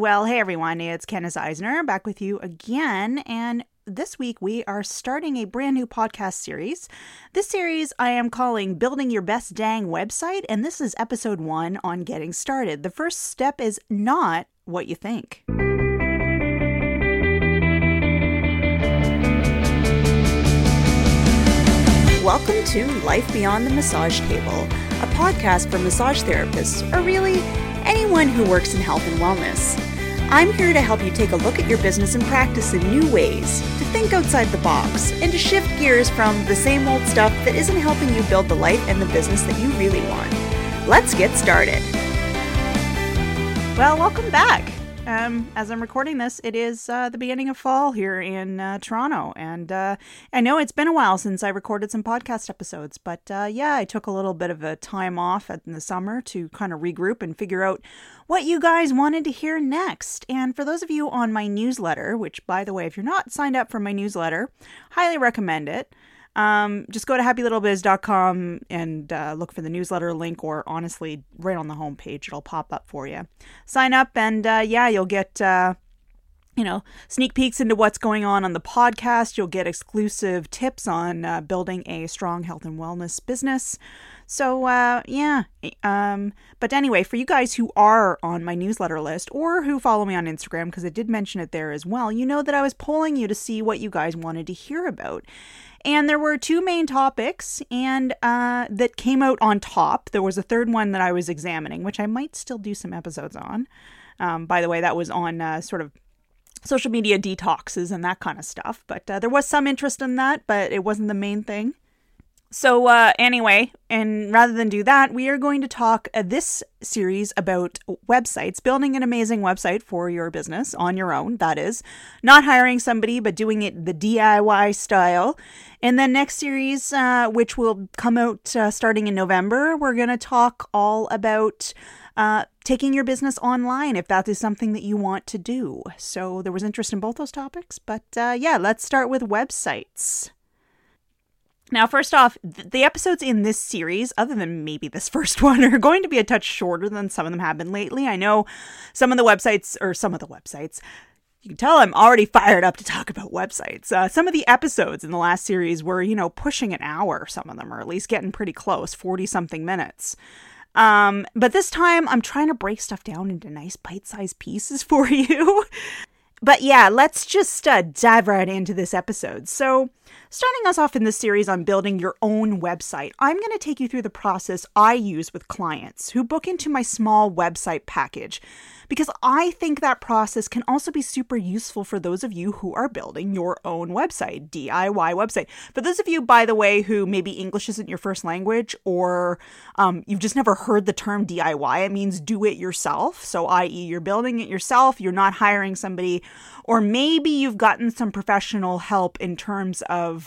Well, hey everyone, it's Kenneth Eisner back with you again, and this week we are starting a brand new podcast series. This series I am calling Building Your Best Dang Website, and this is episode 1 on getting started. The first step is not what you think. Welcome to Life Beyond the Massage Table, a podcast for massage therapists, or really anyone who works in health and wellness. I'm here to help you take a look at your business and practice in new ways, to think outside the box, and to shift gears from the same old stuff that isn't helping you build the life and the business that you really want. Let's get started. Well, welcome back. As I'm recording this, it is the beginning of fall here in Toronto, and I know it's been a while since I recorded some podcast episodes, but yeah, I took a little bit of a time off in the summer to kind of regroup and figure out what you guys wanted to hear next. And for those of you on my newsletter, which, by the way, if you're not signed up for my newsletter, highly recommend it. Just go to happylittlebiz.com and look for the newsletter link, or honestly, right on the homepage, it'll pop up for you. Sign up, and yeah, you'll get sneak peeks into what's going on the podcast. You'll get exclusive tips on building a strong health and wellness business. So but anyway, for you guys who are on my newsletter list or who follow me on Instagram, because I did mention it there as well, you know that I was polling you to see what you guys wanted to hear about. And there were 2 main topics, and that came out on top. There was a third one that I was examining, which I might still do some episodes on. By the way, that was on sort of social media detoxes and that kind of stuff. But there was some interest in that, but it wasn't the main thing. So anyway, and rather than do that, we are going to talk this series about websites, building an amazing website for your business on your own. That is, not hiring somebody, but doing it the DIY style. And then next series, which will come out starting in November, we're going to talk all about taking your business online, if that is something that you want to do. So there was interest in both those topics, but yeah, let's start with websites. Now, first off, the episodes in this series, other than maybe this first one, are going to be a touch shorter than some of them have been lately. I know some of the websites, you can tell I'm already fired up to talk about websites. Some of the episodes in the last series were, pushing an hour, some of them, or at least getting pretty close, 40-something minutes. But this time, I'm trying to break stuff down into nice bite-sized pieces for you. But yeah, let's just dive right into this episode. So, starting us off in this series on building your own website, I'm going to take you through the process I use with clients who book into my small website package, because I think that process can also be super useful for those of you who are building your own website, DIY website. For those of you, by the way, who maybe English isn't your first language, or you've just never heard the term DIY, it means do it yourself. So, i.e., you're building it yourself, you're not hiring somebody. Or maybe you've gotten some professional help in terms of,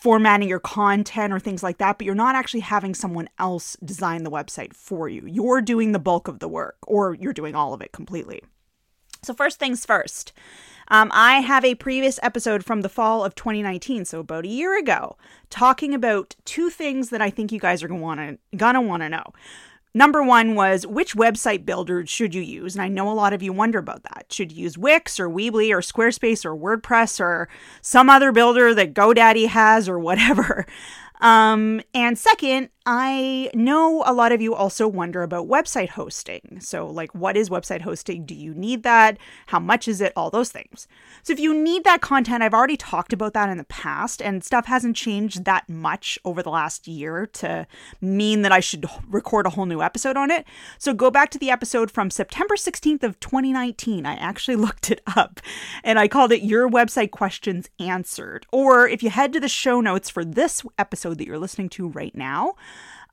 formatting your content or things like that, but you're not actually having someone else design the website for you. You're doing the bulk of the work, or you're doing all of it completely. So first things first, I have a previous episode from the fall of 2019, so about a year ago, talking about 2 things that I think you guys are gonna want to know. Number 1 was, which website builder should you use? And I know a lot of you wonder about that. Should you use Wix or Weebly or Squarespace or WordPress or some other builder that GoDaddy has or whatever? And second, I know a lot of you also wonder about website hosting. So like, what is website hosting? Do you need that? How much is it? All those things. So if you need that content, I've already talked about that in the past, and stuff hasn't changed that much over the last year to mean that I should record a whole new episode on it. So go back to the episode from September 16th of 2019. I actually looked it up, and I called it Your Website Questions Answered. Or if you head to the show notes for this episode that you're listening to right now,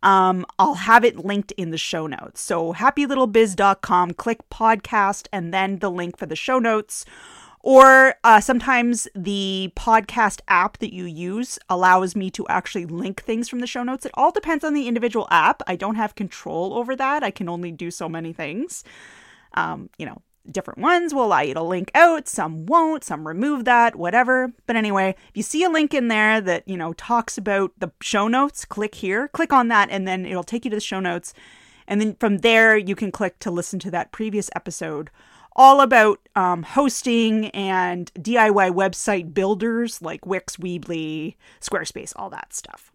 I'll have it linked in the show notes. So happylittlebiz.com, click podcast, and then the link for the show notes. Or sometimes the podcast app that you use allows me to actually link things from the show notes. It all depends on the individual app. I don't have control over that. I can only do so many things. Different ones will allow you to link out, some won't, some remove that, whatever. But anyway, if you see a link in there that, talks about the show notes, click here, click on that, and then it'll take you to the show notes. And then from there, you can click to listen to that previous episode all about hosting and DIY website builders like Wix, Weebly, Squarespace, all that stuff.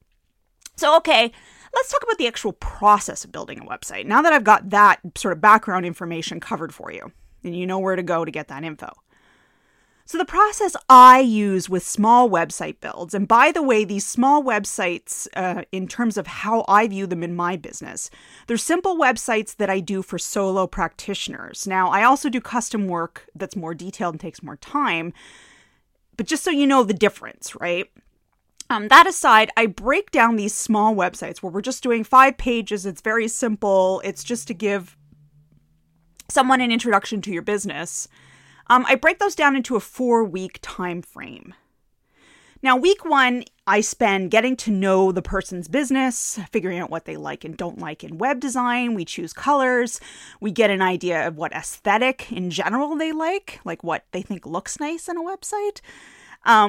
So, okay, let's talk about the actual process of building a website. Now that I've got that sort of background information covered for you, and you know where to go to get that info. So the process I use with small website builds, and by the way, these small websites, in terms of how I view them in my business, they're simple websites that I do for solo practitioners. Now, I also do custom work that's more detailed and takes more time, but just so you know the difference, right? That aside, I break down these small websites where we're just doing 5 pages. It's very simple. It's just to give someone an introduction to your business. I break those down into a 4-week time frame. Now, week 1, I spend getting to know the person's business, figuring out what they like and don't like in web design. We choose colors. We get an idea of what aesthetic in general they like what they think looks nice in a website.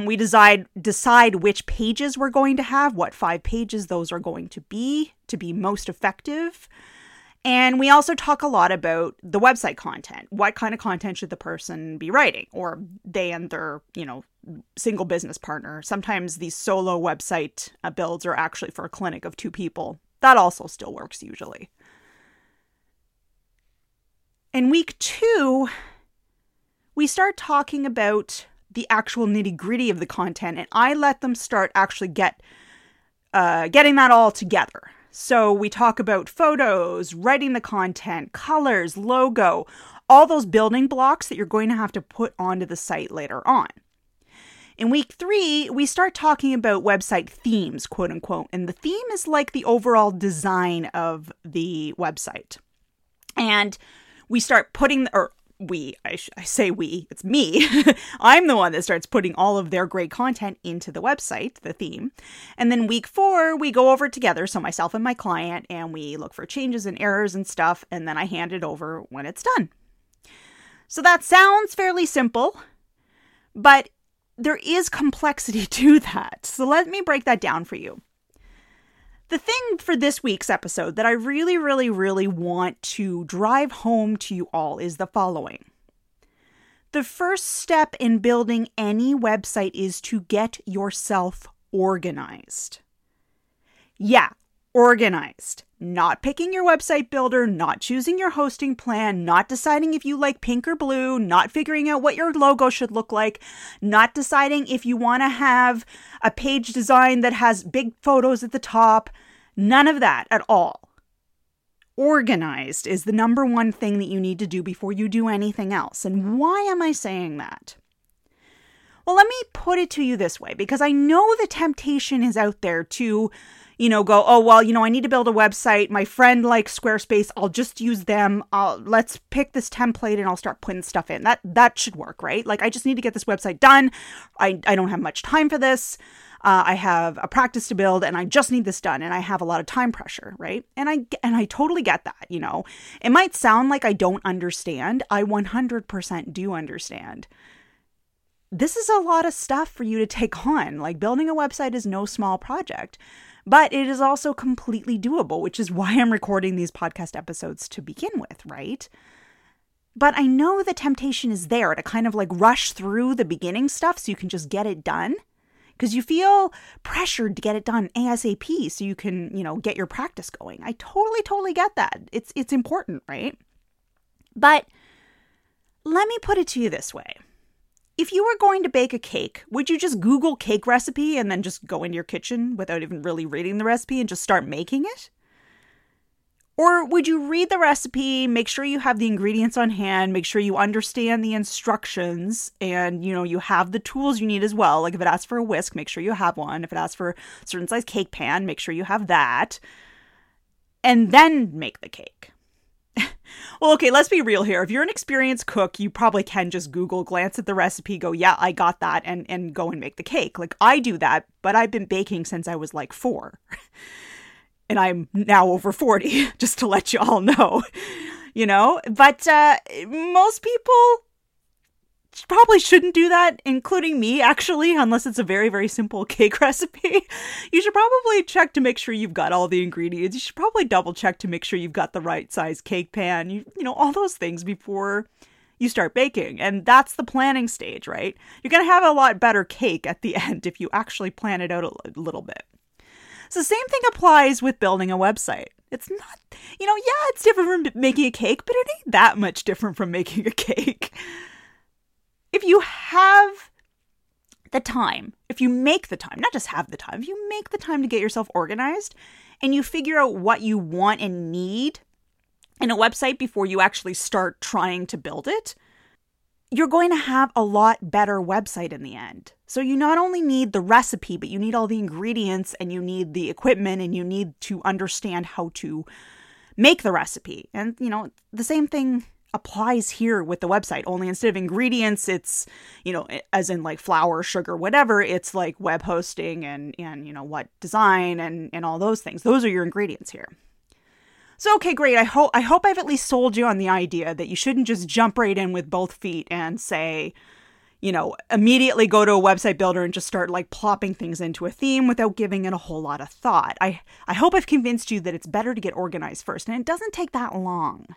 We decide which pages we're going to have, what 5 pages those are going to be most effective. And we also talk a lot about the website content. What kind of content should the person be writing, or they and their, single business partner. Sometimes these solo website builds are actually for a clinic of 2 people. That also still works usually. In week 2, we start talking about the actual nitty-gritty of the content, and I let them start actually getting that all together. So we talk about photos, writing the content, colors, logo, all those building blocks that you're going to have to put onto the site later on. In week 3, we start talking about website themes, quote unquote, and the theme is like the overall design of the website. And we start putting, it's me. I'm the one that starts putting all of their great content into the website, the theme. And then week 4, we go over it together, so myself and my client, and we look for changes and errors and stuff, and then I hand it over when it's done. So that sounds fairly simple, but there is complexity to that. So let me break that down for you. The thing for this week's episode that I really, really, really want to drive home to you all is the following. The first step in building any website is to get yourself organized. Yeah, organized. Not picking your website builder, not choosing your hosting plan, not deciding if you like pink or blue, not figuring out what your logo should look like, not deciding if you want to have a page design that has big photos at the top. None of that at all. Organized is the number 1 thing that you need to do before you do anything else. And why am I saying that? Well, let me put it to you this way, because I know the temptation is out there to go, I need to build a website. My friend likes Squarespace. I'll just use them. Let's pick this template and I'll start putting stuff in. That should work, right? Like, I just need to get this website done. I don't have much time for this. I have a practice to build and I just need this done. And I have a lot of time pressure, right? And I totally get that, It might sound like I don't understand. I 100% do understand. This is a lot of stuff for you to take on. Like, building a website is no small project. But it is also completely doable, which is why I'm recording these podcast episodes to begin with, right? But I know the temptation is there to kind of like rush through the beginning stuff so you can just get it done, because you feel pressured to get it done ASAP so you can, get your practice going. I totally get that. It's important, right? But let me put it to you this way. If you were going to bake a cake, would you just Google cake recipe and then just go into your kitchen without even really reading the recipe and just start making it? Or would you read the recipe, make sure you have the ingredients on hand, make sure you understand the instructions, and, you have the tools you need as well. Like, if it asks for a whisk, make sure you have one. If it asks for a certain size cake pan, make sure you have that. And then make the cake. Well, okay, let's be real here. If you're an experienced cook, you probably can just Google, glance at the recipe, go, yeah, I got that, and go and make the cake. Like, I do that, but I've been baking since I was like 4. And I'm now over 40, just to let you all know. But most people probably shouldn't do that, including me, actually, unless it's a very, very simple cake recipe. You should probably check to make sure you've got all the ingredients. You should probably double check to make sure you've got the right size cake pan, you know, all those things before you start baking. And that's the planning stage, right? You're going to have a lot better cake at the end if you actually plan it out a little bit. So the same thing applies with building a website. It's not, you know, yeah, it's different from making a cake, but it ain't that much different from making a cake. If you have the time, if you make the time, not just have the time, if you make the time to get yourself organized and you figure out what you want and need in a website before you actually start trying to build it, you're going to have a lot better website in the end. So you not only need the recipe, but you need all the ingredients and you need the equipment and you need to understand how to make the recipe. And, you know, the same thing applies here with the website, only instead of ingredients, it's, you know, as in like flour, sugar, whatever, it's like web hosting and you know, what design and all those things. Those are your ingredients here. So, okay, great. I hope I've at least sold you on the idea that you shouldn't just jump right in with both feet and say, you know, immediately go to a website builder and just start like plopping things into a theme without giving it a whole lot of thought. I hope I've convinced you that it's better to get organized first, and it doesn't take that long.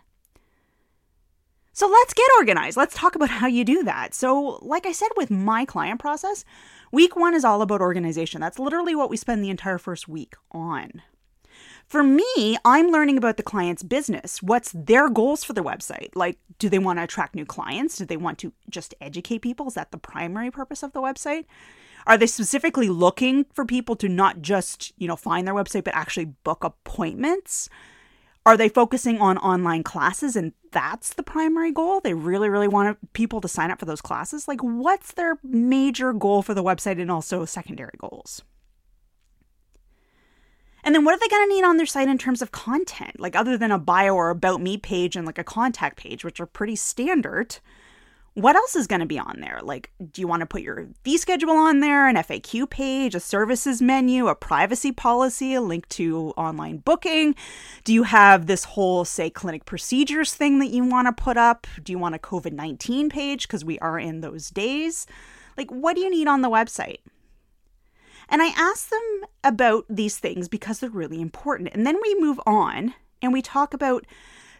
So let's get organized. Let's talk about how you do that. So like I said, with my client process, week one is all about organization. That's literally what we spend the entire first week on. For me, I'm learning about the client's business. What's their goals for their website? Like, do they want to attract new clients? Do they want to just educate people? Is that the primary purpose of the website? Are they specifically looking for people to not just, you know, find their website, but actually book appointments? Are they focusing on online classes and that's the primary goal? They really, really want people to sign up for those classes? Like, what's their major goal for the website and also secondary goals? And then what are they going to need on their site in terms of content? Like, other than a bio or about me page and like a contact page, which are pretty standard, what else is going to be on there? Like, do you want to put your fee schedule on there, an FAQ page, a services menu, a privacy policy, a link to online booking? Do you have this whole, say, clinic procedures thing that you want to put up? Do you want a COVID-19 page because we are in those days? Like, what do you need on the website? And I ask them about these things because they're really important. And then we move on and we talk about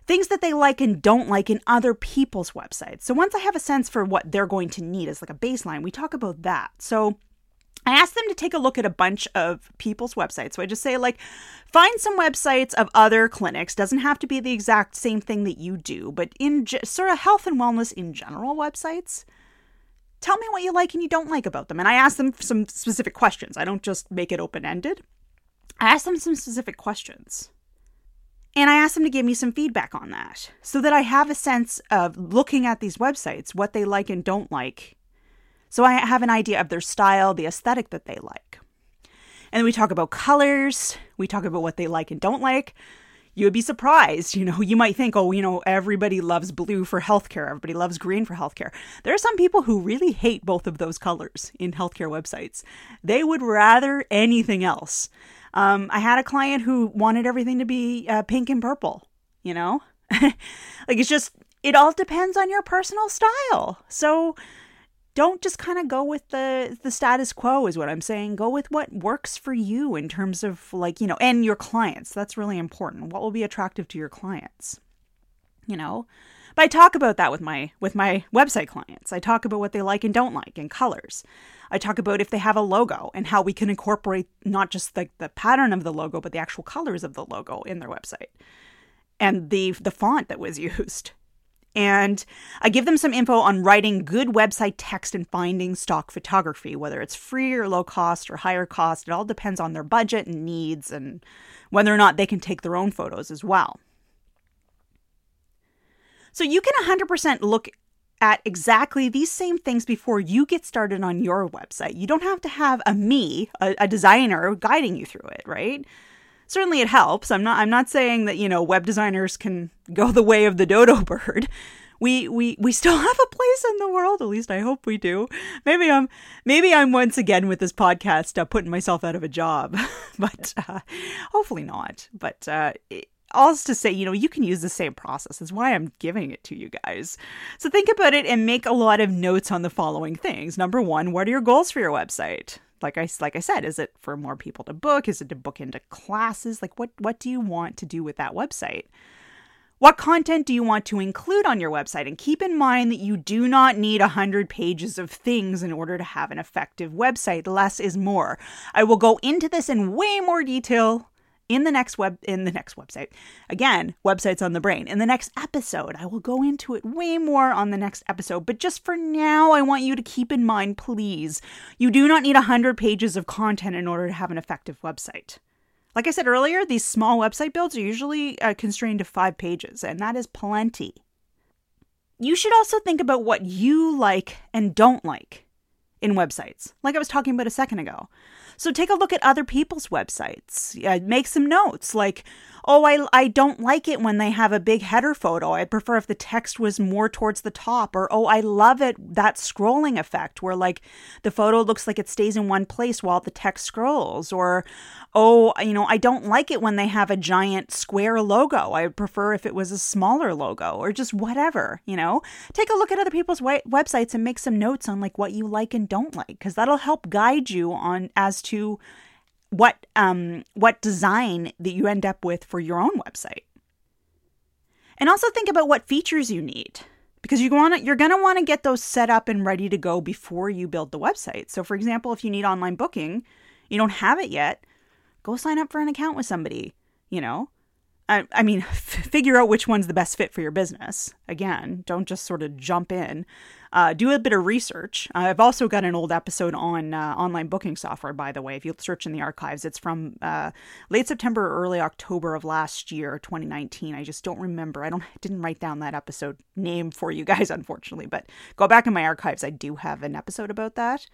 things that they like and don't like in other people's websites. So once I have a sense for what they're going to need as like a baseline, we talk about that. So I asked them to take a look at a bunch of people's websites. So I just say, like, find some websites of other clinics. Doesn't have to be the exact same thing that you do, but in sort of health and wellness in general websites. Tell me what you like and you don't like about them. And I ask them some specific questions. I don't just make it open-ended. I ask them some specific questions. And I asked them to give me some feedback on that so that I have a sense of looking at these websites, what they like and don't like. So I have an idea of their style, the aesthetic that they like. And then we talk about colors. We talk about what they like and don't like. You would be surprised. You know, you might think, oh, you know, everybody loves blue for healthcare. Everybody loves green for healthcare. There are some people who really hate both of those colors in healthcare websites. They would rather anything else. I had a client who wanted everything to be pink and purple, you know, like it's just, it all depends on your personal style. So don't just kind of go with the status quo is what I'm saying. Go with what works for you in terms of like, you know, and your clients. That's really important. What will be attractive to your clients, you know? But I talk about that with my website clients. I talk about what they like and don't like and colors. I talk about if they have a logo and how we can incorporate not just like the pattern of the logo, but the actual colors of the logo in their website and the font that was used. And I give them some info on writing good website text and finding stock photography, whether it's free or low cost or higher cost. It all depends on their budget and needs and whether or not they can take their own photos as well. So you can 100% look at exactly these same things before you get started on your website. You don't have to have a designer guiding you through it, right? Certainly it helps. I'm not saying that, you know, web designers can go the way of the dodo bird. We still have a place in the world, at least I hope we do. Maybe I'm once again with this podcast putting myself out of a job, but hopefully not. But all is to say, you know, you can use the same process. That's why I'm giving it to you guys. So think about it and make a lot of notes on the following things. Number one, what are your goals for your website? Like I said, is it for more people to book? Is it to book into classes? Like what do you want to do with that website? What content do you want to include on your website? And keep in mind that you do not need 100 pages of things in order to have an effective website. Less is more. I will go into this in way more detail in the next website. Again, Websites on the Brain. In the next episode, I will go into it way more on the next episode. But just for now, I want you to keep in mind, please, you do not need 100 pages of content in order to have an effective website. Like I said earlier, these small website builds are usually constrained to 5 pages, and that is plenty. You should also think about what you like and don't like in websites, like I was talking about a second ago. So take a look at other people's websites. Make some notes like, oh, I don't like it when they have a big header photo. I prefer if the text was more towards the top. Or, oh, I love it, that scrolling effect where like the photo looks like it stays in one place while the text scrolls. Or, oh, you know, I don't like it when they have a giant square logo. I would prefer if it was a smaller logo or just whatever, you know. Take a look at other people's websites and make some notes on like what you like and don't like, because that'll help guide you on as to what design that you end up with for your own website. And also think about what features you need, because you're going to want to get those set up and ready to go before you build the website. So for example, if you need online booking, you don't have it yet, go sign up for an account with somebody, you know. I mean, figure out which one's the best fit for your business. Again, don't just sort of jump in. Do a bit of research. I've also got an old episode on online booking software, by the way. If you search in the archives, it's from late September or early October of last year, 2019. I just don't remember. I didn't write down that episode name for you guys, unfortunately. But go back in my archives. I do have an episode about that.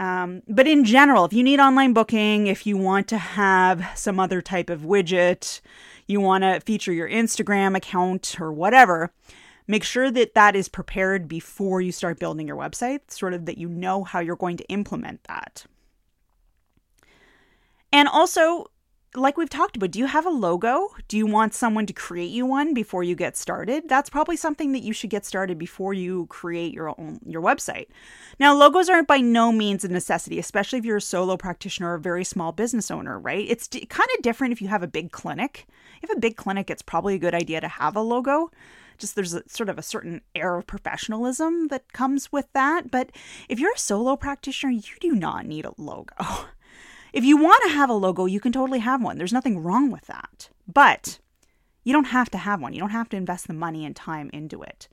But in general, if you need online booking, if you want to have some other type of widget, you want to feature your Instagram account or whatever, make sure that that is prepared before you start building your website, sort of that you know how you're going to implement that. And also, like we've talked about, do you have a logo? Do you want someone to create you one before you get started? That's probably something that you should get started before you create your website. Now, logos aren't by no means a necessity, especially if you're a solo practitioner or a very small business owner, right? It's kind of different if you have a big clinic. If you have a big clinic, it's probably a good idea to have a logo. Just there's a certain air of professionalism that comes with that. But if you're a solo practitioner, you do not need a logo. If you want to have a logo, you can totally have one. There's nothing wrong with that. But you don't have to have one. You don't have to invest the money and time into it.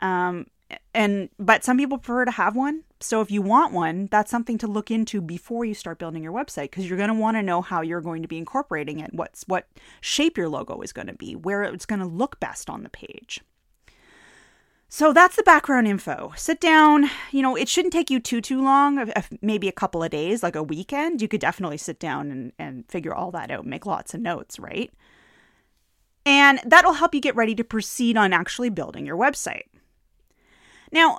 But some people prefer to have one. So if you want one, that's something to look into before you start building your website, because you're going to want to know how you're going to be incorporating it, what shape your logo is going to be, where it's going to look best on the page. So that's the background info. Sit down. You know, it shouldn't take you too long, maybe a couple of days, like a weekend. You could definitely sit down and figure all that out, make lots of notes, right? And that'll help you get ready to proceed on actually building your website. Now,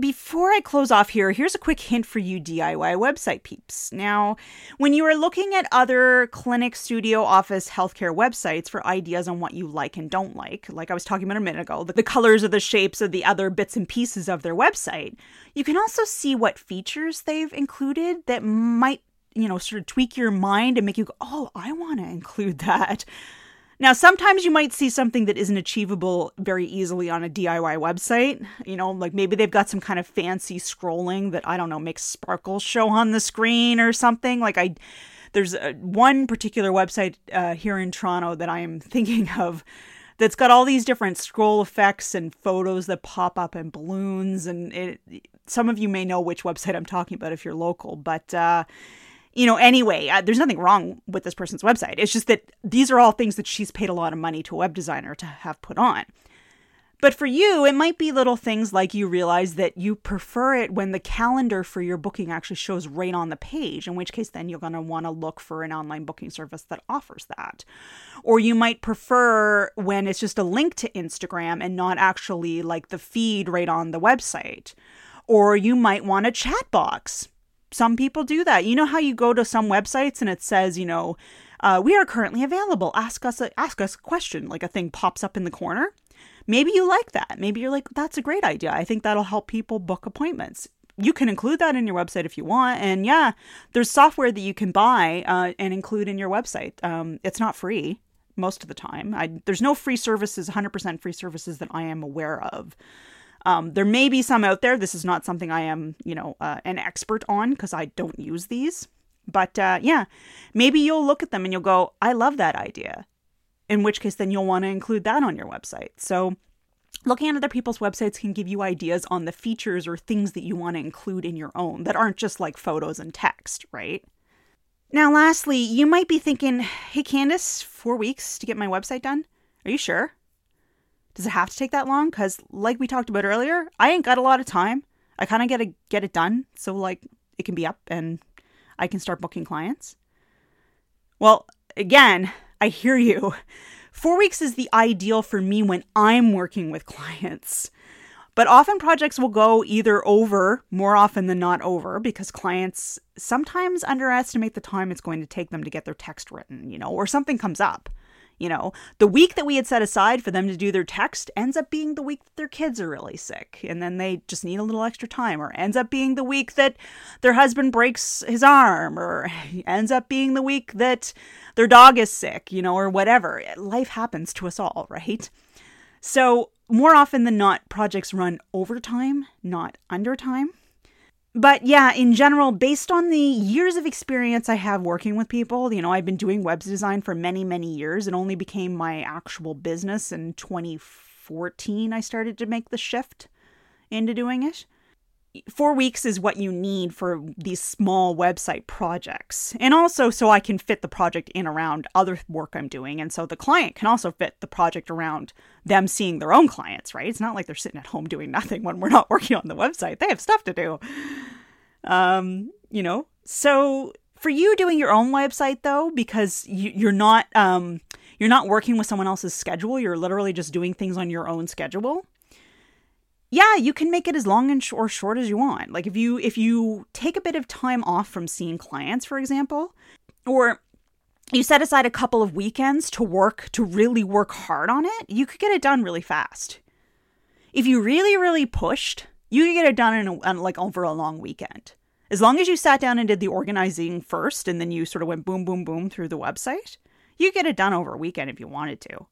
before I close off here, here's a quick hint for you DIY website peeps. Now, when you are looking at other clinic, studio, office, healthcare websites for ideas on what you like and don't like I was talking about a minute ago, the colors or the shapes of the other bits and pieces of their website, you can also see what features they've included that might, you know, sort of tweak your mind and make you go, oh, I want to include that. Now, sometimes you might see something that isn't achievable very easily on a DIY website. You know, like maybe they've got some kind of fancy scrolling that, I don't know, makes sparkles show on the screen or something. Like there's one particular website here in Toronto that I am thinking of that's got all these different scroll effects and photos that pop up and balloons. And some of you may know which website I'm talking about if you're local, but... You know, anyway, there's nothing wrong with this person's website. It's just that these are all things that she's paid a lot of money to a web designer to have put on. But for you, it might be little things like you realize that you prefer it when the calendar for your booking actually shows right on the page, in which case then you're going to want to look for an online booking service that offers that. Or you might prefer when it's just a link to Instagram and not actually like the feed right on the website. Or you might want a chat box. Some people do that. You know how you go to some websites and it says, you know, We are currently available. Ask us a question, like a thing pops up in the corner. Maybe you like that. Maybe you're like, that's a great idea. I think that'll help people book appointments. You can include that in your website if you want. And yeah, there's software that you can buy and include in your website. It's not free most of the time. There's no free services, 100% free services that I am aware of. There may be some out there. This is not something I am, an expert on because I don't use these. But maybe you'll look at them and you'll go, I love that idea. In which case, then you'll want to include that on your website. So looking at other people's websites can give you ideas on the features or things that you want to include in your own that aren't just like photos and text, right? Now, lastly, you might be thinking, hey, Candace, 4 weeks to get my website done? Are you sure? Does it have to take that long? Because like we talked about earlier, I ain't got a lot of time. I kind of got to get it done so like it can be up and I can start booking clients. Well, again, I hear you. 4 weeks is the ideal for me when I'm working with clients. But often projects will go either over, more often than not over, because clients sometimes underestimate the time it's going to take them to get their text written, or something comes up. The week that we had set aside for them to do their text ends up being the week that their kids are really sick and then they just need a little extra time, or ends up being the week that their husband breaks his arm, or ends up being the week that their dog is sick, or whatever. Life happens to us all, right? So more often than not, projects run over time, not under time. But yeah, in general, based on the years of experience I have working with people, I've been doing web design for many, many years. It only became my actual business in 2014. I started to make the shift into doing it. 4 weeks is what you need for these small website projects. And also so I can fit the project in around other work I'm doing. And so the client can also fit the project around them seeing their own clients, right? It's not like they're sitting at home doing nothing when we're not working on the website. They have stuff to do. So for you doing your own website though, because you're not working with someone else's schedule, you're literally just doing things on your own schedule. Yeah, you can make it as long and or short as you want. Like if you take a bit of time off from seeing clients, for example, or you set aside a couple of weekends to really work hard on it, you could get it done really fast. If you really, really pushed, you could get it done over a long weekend. As long as you sat down and did the organizing first and then you sort of went boom, boom, boom through the website, you get it done over a weekend if you wanted to.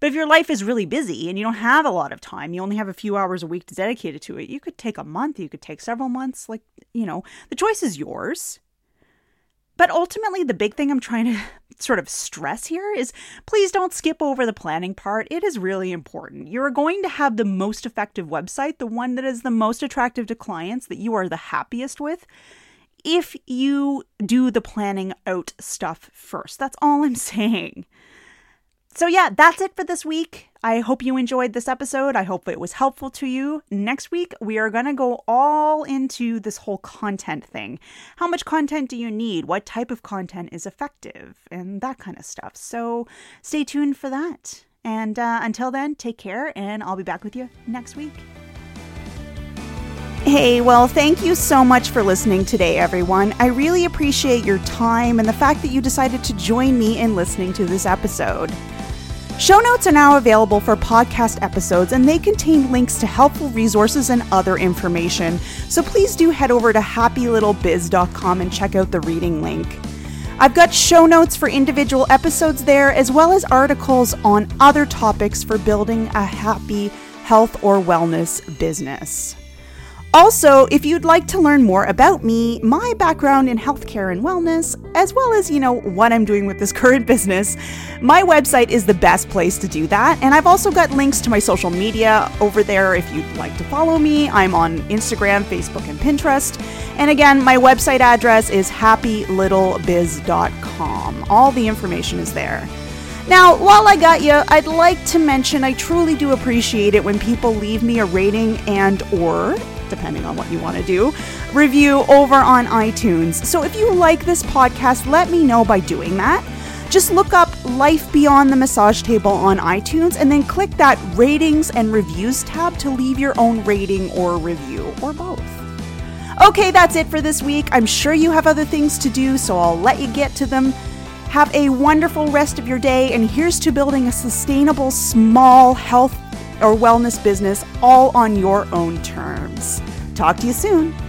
But if your life is really busy and you don't have a lot of time, you only have a few hours a week dedicated to it, you could take a month, you could take several months, the choice is yours. But ultimately, the big thing I'm trying to sort of stress here is please don't skip over the planning part. It is really important. You're going to have the most effective website, the one that is the most attractive to clients, that you are the happiest with, if you do the planning out stuff first. That's all I'm saying. So yeah, that's it for this week. I hope you enjoyed this episode. I hope it was helpful to you. Next week, we are going to go all into this whole content thing. How much content do you need? What type of content is effective? And that kind of stuff. So stay tuned for that. And until then, take care, and I'll be back with you next week. Hey, well, thank you so much for listening today, everyone. I really appreciate your time and the fact that you decided to join me in listening to this episode. Show notes are now available for podcast episodes, and they contain links to helpful resources and other information. So please do head over to happylittlebiz.com and check out the reading link. I've got show notes for individual episodes there, as well as articles on other topics for building a happy health or wellness business. Also, if you'd like to learn more about me, my background in healthcare and wellness, as well as, what I'm doing with this current business, my website is the best place to do that. And I've also got links to my social media over there if you'd like to follow me. I'm on Instagram, Facebook, and Pinterest. And again, my website address is happylittlebiz.com. All the information is there. Now, while I got you, I'd like to mention I truly do appreciate it when people leave me a rating and or, depending on what you want to do, review over on iTunes. So if you like this podcast, let me know by doing that. Just look up Life Beyond the Massage Table on iTunes and then click that ratings and reviews tab to leave your own rating or review, or both. Okay, that's it for this week. I'm sure you have other things to do, so I'll let you get to them. Have a wonderful rest of your day, and here's to building a sustainable, small health or wellness business all on your own terms. Talk to you soon.